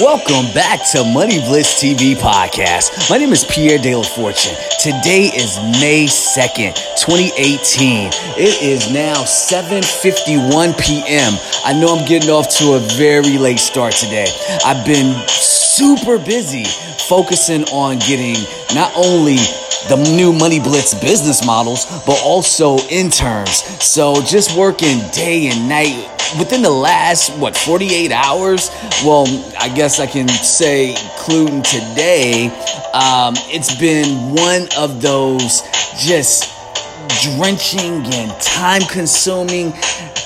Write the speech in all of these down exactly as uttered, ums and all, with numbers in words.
Welcome back to Money Blitz T V podcast. My name is Pierre De La Fortune. Today is May second, twenty eighteen. It is now seven fifty-one p.m. I know I'm getting off to a very late start today. I've been super busy focusing on getting not only the new Money Blitz business models, but also interns. So just working day and night within the last, what, forty-eight hours? Well, I guess I can say, including today, um, it's been one of those just drenching and time-consuming,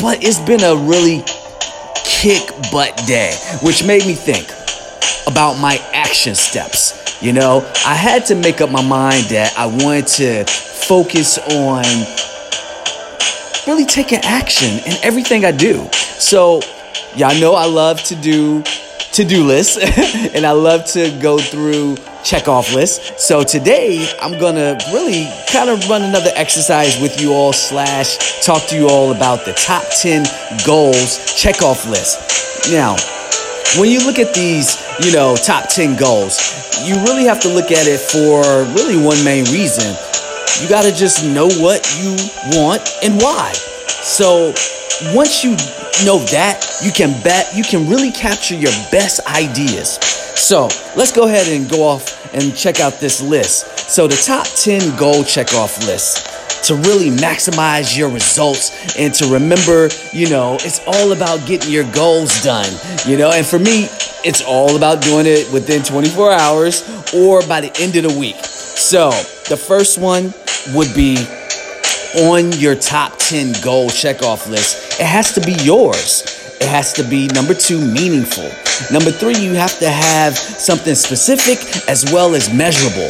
but it's been a really kick-butt day, which made me think about my action steps. You know, I had to make up my mind that I wanted to focus on really taking action in everything I do. So, y'all know I love to do to-do lists and I love to go through check-off lists. So today, I'm going to really kind of run another exercise with you all slash talk to you all about the top ten goals check-off list. Now, when you look at these, you know, top ten goals, you really have to look at it for really one main reason. You got to just know what you want and why. So once you know that, you can bet, you can really capture your best ideas. So let's go ahead and go off and check out this list. So the top ten goal checkoff list. To really maximize your results and to remember, you know, it's all about getting your goals done, you know, and for me, it's all about doing it within twenty-four hours or by the end of the week. So the first one would be on your top ten goal checkoff list. It has to be yours. It has to be, number two, meaningful. Number three, you have to have something specific as well as measurable.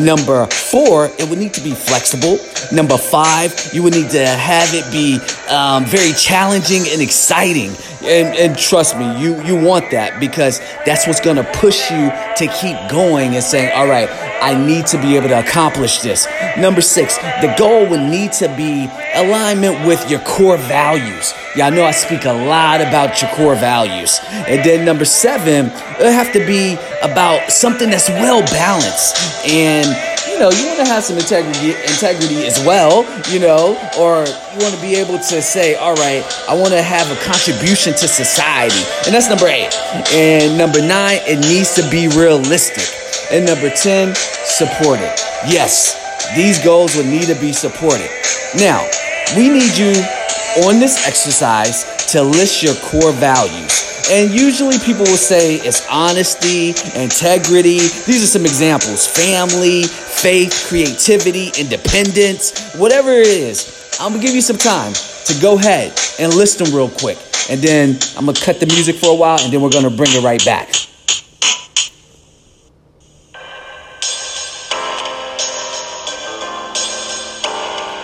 Number four, it would need to be flexible. Number five, you would need to have it be um, very challenging and exciting. And, and trust me, you, you want that because that's what's going to push you to keep going and saying, all right, I need to be able to accomplish this. Number six, the goal would need to be alignment with your core values. Y'all know I speak a lot about your core values. And then number seven, it'll have to be about something that's well balanced. And, you know, you want to have some integrity integrity as well, you know, or you want to be able to say, all right, I want to have a contribution to society. And that's number eight. And number nine, it needs to be realistic. And number ten, supported. Yes, these goals will need to be supported. Now, we need you on this exercise to list your core values. And usually people will say it's honesty, integrity. These are some examples. Family, faith, creativity, independence, whatever it is. I'm going to give you some time to go ahead and list them real quick. And then I'm going to cut the music for a while and then we're going to bring it right back.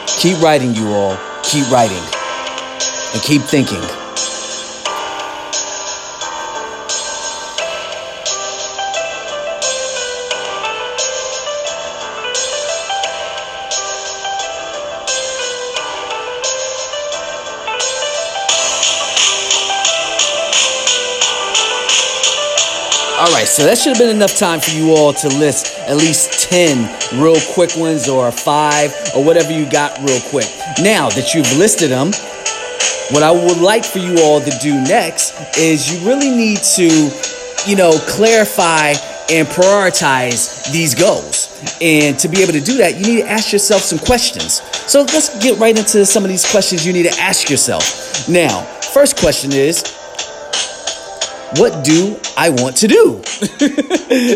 Keep writing, you all. Keep writing. And keep thinking. All right, so that should have been enough time for you all to list at least ten real quick ones or five or whatever you got real quick. Now that you've listed them, what I would like for you all to do next is you really need to, you know, clarify and prioritize these goals. And to be able to do that, you need to ask yourself some questions. So let's get right into some of these questions you need to ask yourself. Now, first question is, what do I want to do?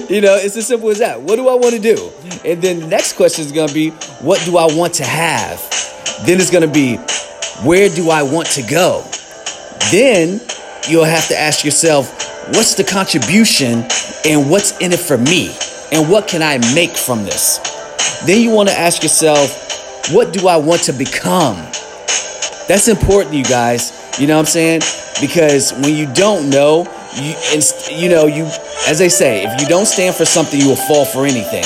You know, it's as simple as that. What do I want to do? And then the next question is going to be, what do I want to have? Then it's going to be, where do I want to go? Then you'll have to ask yourself, what's the contribution and what's in it for me? And what can I make from this? Then you want to ask yourself, what do I want to become? That's important, you guys. You know what I'm saying? Because when you don't know, You, you know, you, as they say, if you don't stand for something, you will fall for anything.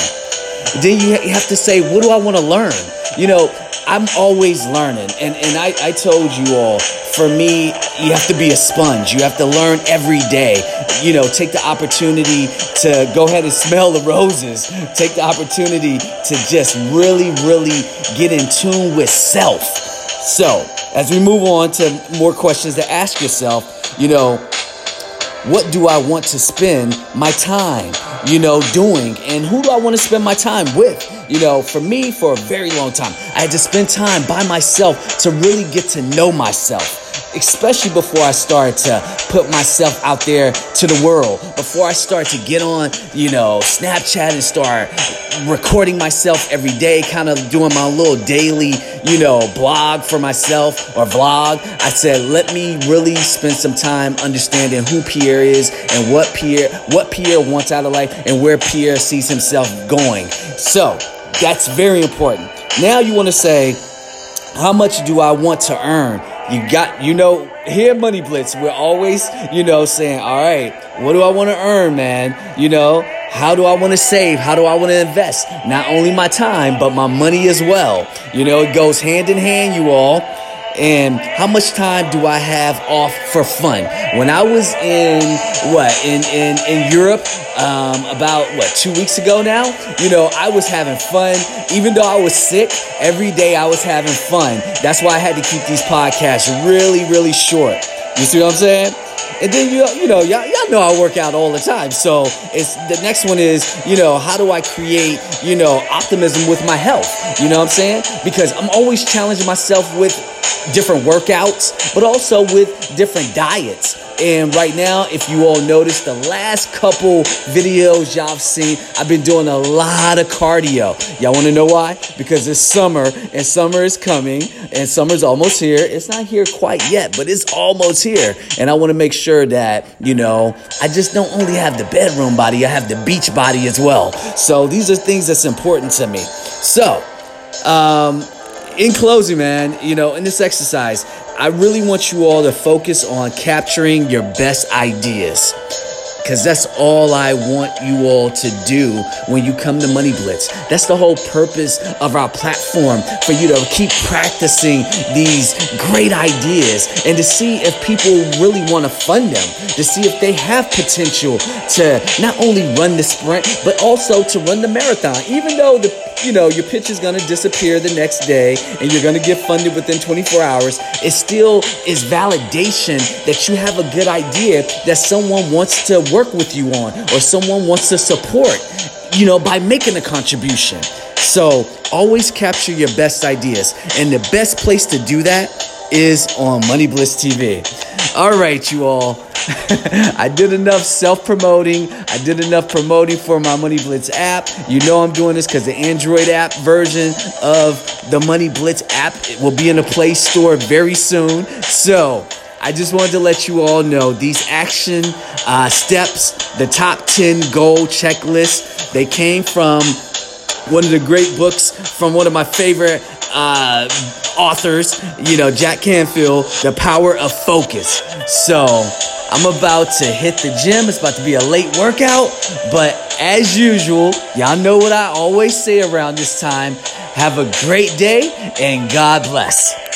Then you have to say, what do I want to learn? You know, I'm always learning. And, and I, I told you all, for me, you have to be a sponge. You have to learn every day. You know, take the opportunity to go ahead and smell the roses. Take the opportunity to just really, really get in tune with self. So as we move on to more questions to ask yourself, you know, what do I want to spend my time, you know, doing? And who do I want to spend my time with? You know, for me, for a very long time, I had to spend time by myself to really get to know myself, especially before I started to put myself out there to the world, before I started to get on, you know, Snapchat and start recording myself every day, kind of doing my little daily, you know, blog for myself or vlog. I said, let me really spend some time understanding who Pierre is and what Pierre, what Pierre wants out of life and where Pierre sees himself going. So that's very important. Now you want to say, how much do I want to earn? You got, you know, here at Money Blitz, we're always, you know, saying, all right, what do I want to earn, man? You know, how do I want to save? How do I want to invest? Not only my time, but my money as well. You know, it goes hand in hand, you all. And how much time do I have off for fun? When I was in, what, in, in, in Europe, um, about, what, two weeks ago now, you know, I was having fun. Even though I was sick, every day I was having fun. That's why I had to keep these podcasts really, really short. You see what I'm saying? And then, you, you know, y'all, y'all know I work out all the time. So it's the next one is, you know, how do I create, you know, optimism with my health? You know what I'm saying? Because I'm always challenging myself with different workouts, but also with different diets. And right now, if you all notice, the last couple videos y'all have seen, I've been doing a lot of cardio. Y'all want to know why? Because it's summer, and summer is coming, and summer's almost here. It's not here quite yet, but it's almost here. And I want to make sure that, you know, I just don't only have the bedroom body, I have the beach body as well. So these are things that's important to me. So, um... in closing, man, you know, in this exercise, I really want you all to focus on capturing your best ideas, because that's all I want you all to do when you come to Money Blitz. That's the whole purpose of our platform, for you to keep practicing these great ideas and to see if people really want to fund them, to see if they have potential to not only run the sprint, but also to run the marathon, even though the you know, your pitch is going to disappear the next day and you're going to get funded within twenty-four hours. It still is validation that you have a good idea that someone wants to work with you on, or someone wants to support, you know, by making a contribution. So always capture your best ideas. And the best place to do that is on Money Blitz T V. All right, you all. I did enough self-promoting. I did enough promoting for my Money Blitz app. You know I'm doing this because the Android app version of the Money Blitz app will be in the Play Store very soon. So I just wanted to let you all know these action uh, steps, the top ten goal checklist, they came from one of the great books from one of my favorite uh, authors, you know, Jack Canfield, The Power of Focus. So I'm about to hit the gym. It's about to be a late workout. But as usual, y'all know what I always say around this time. Have a great day and God bless.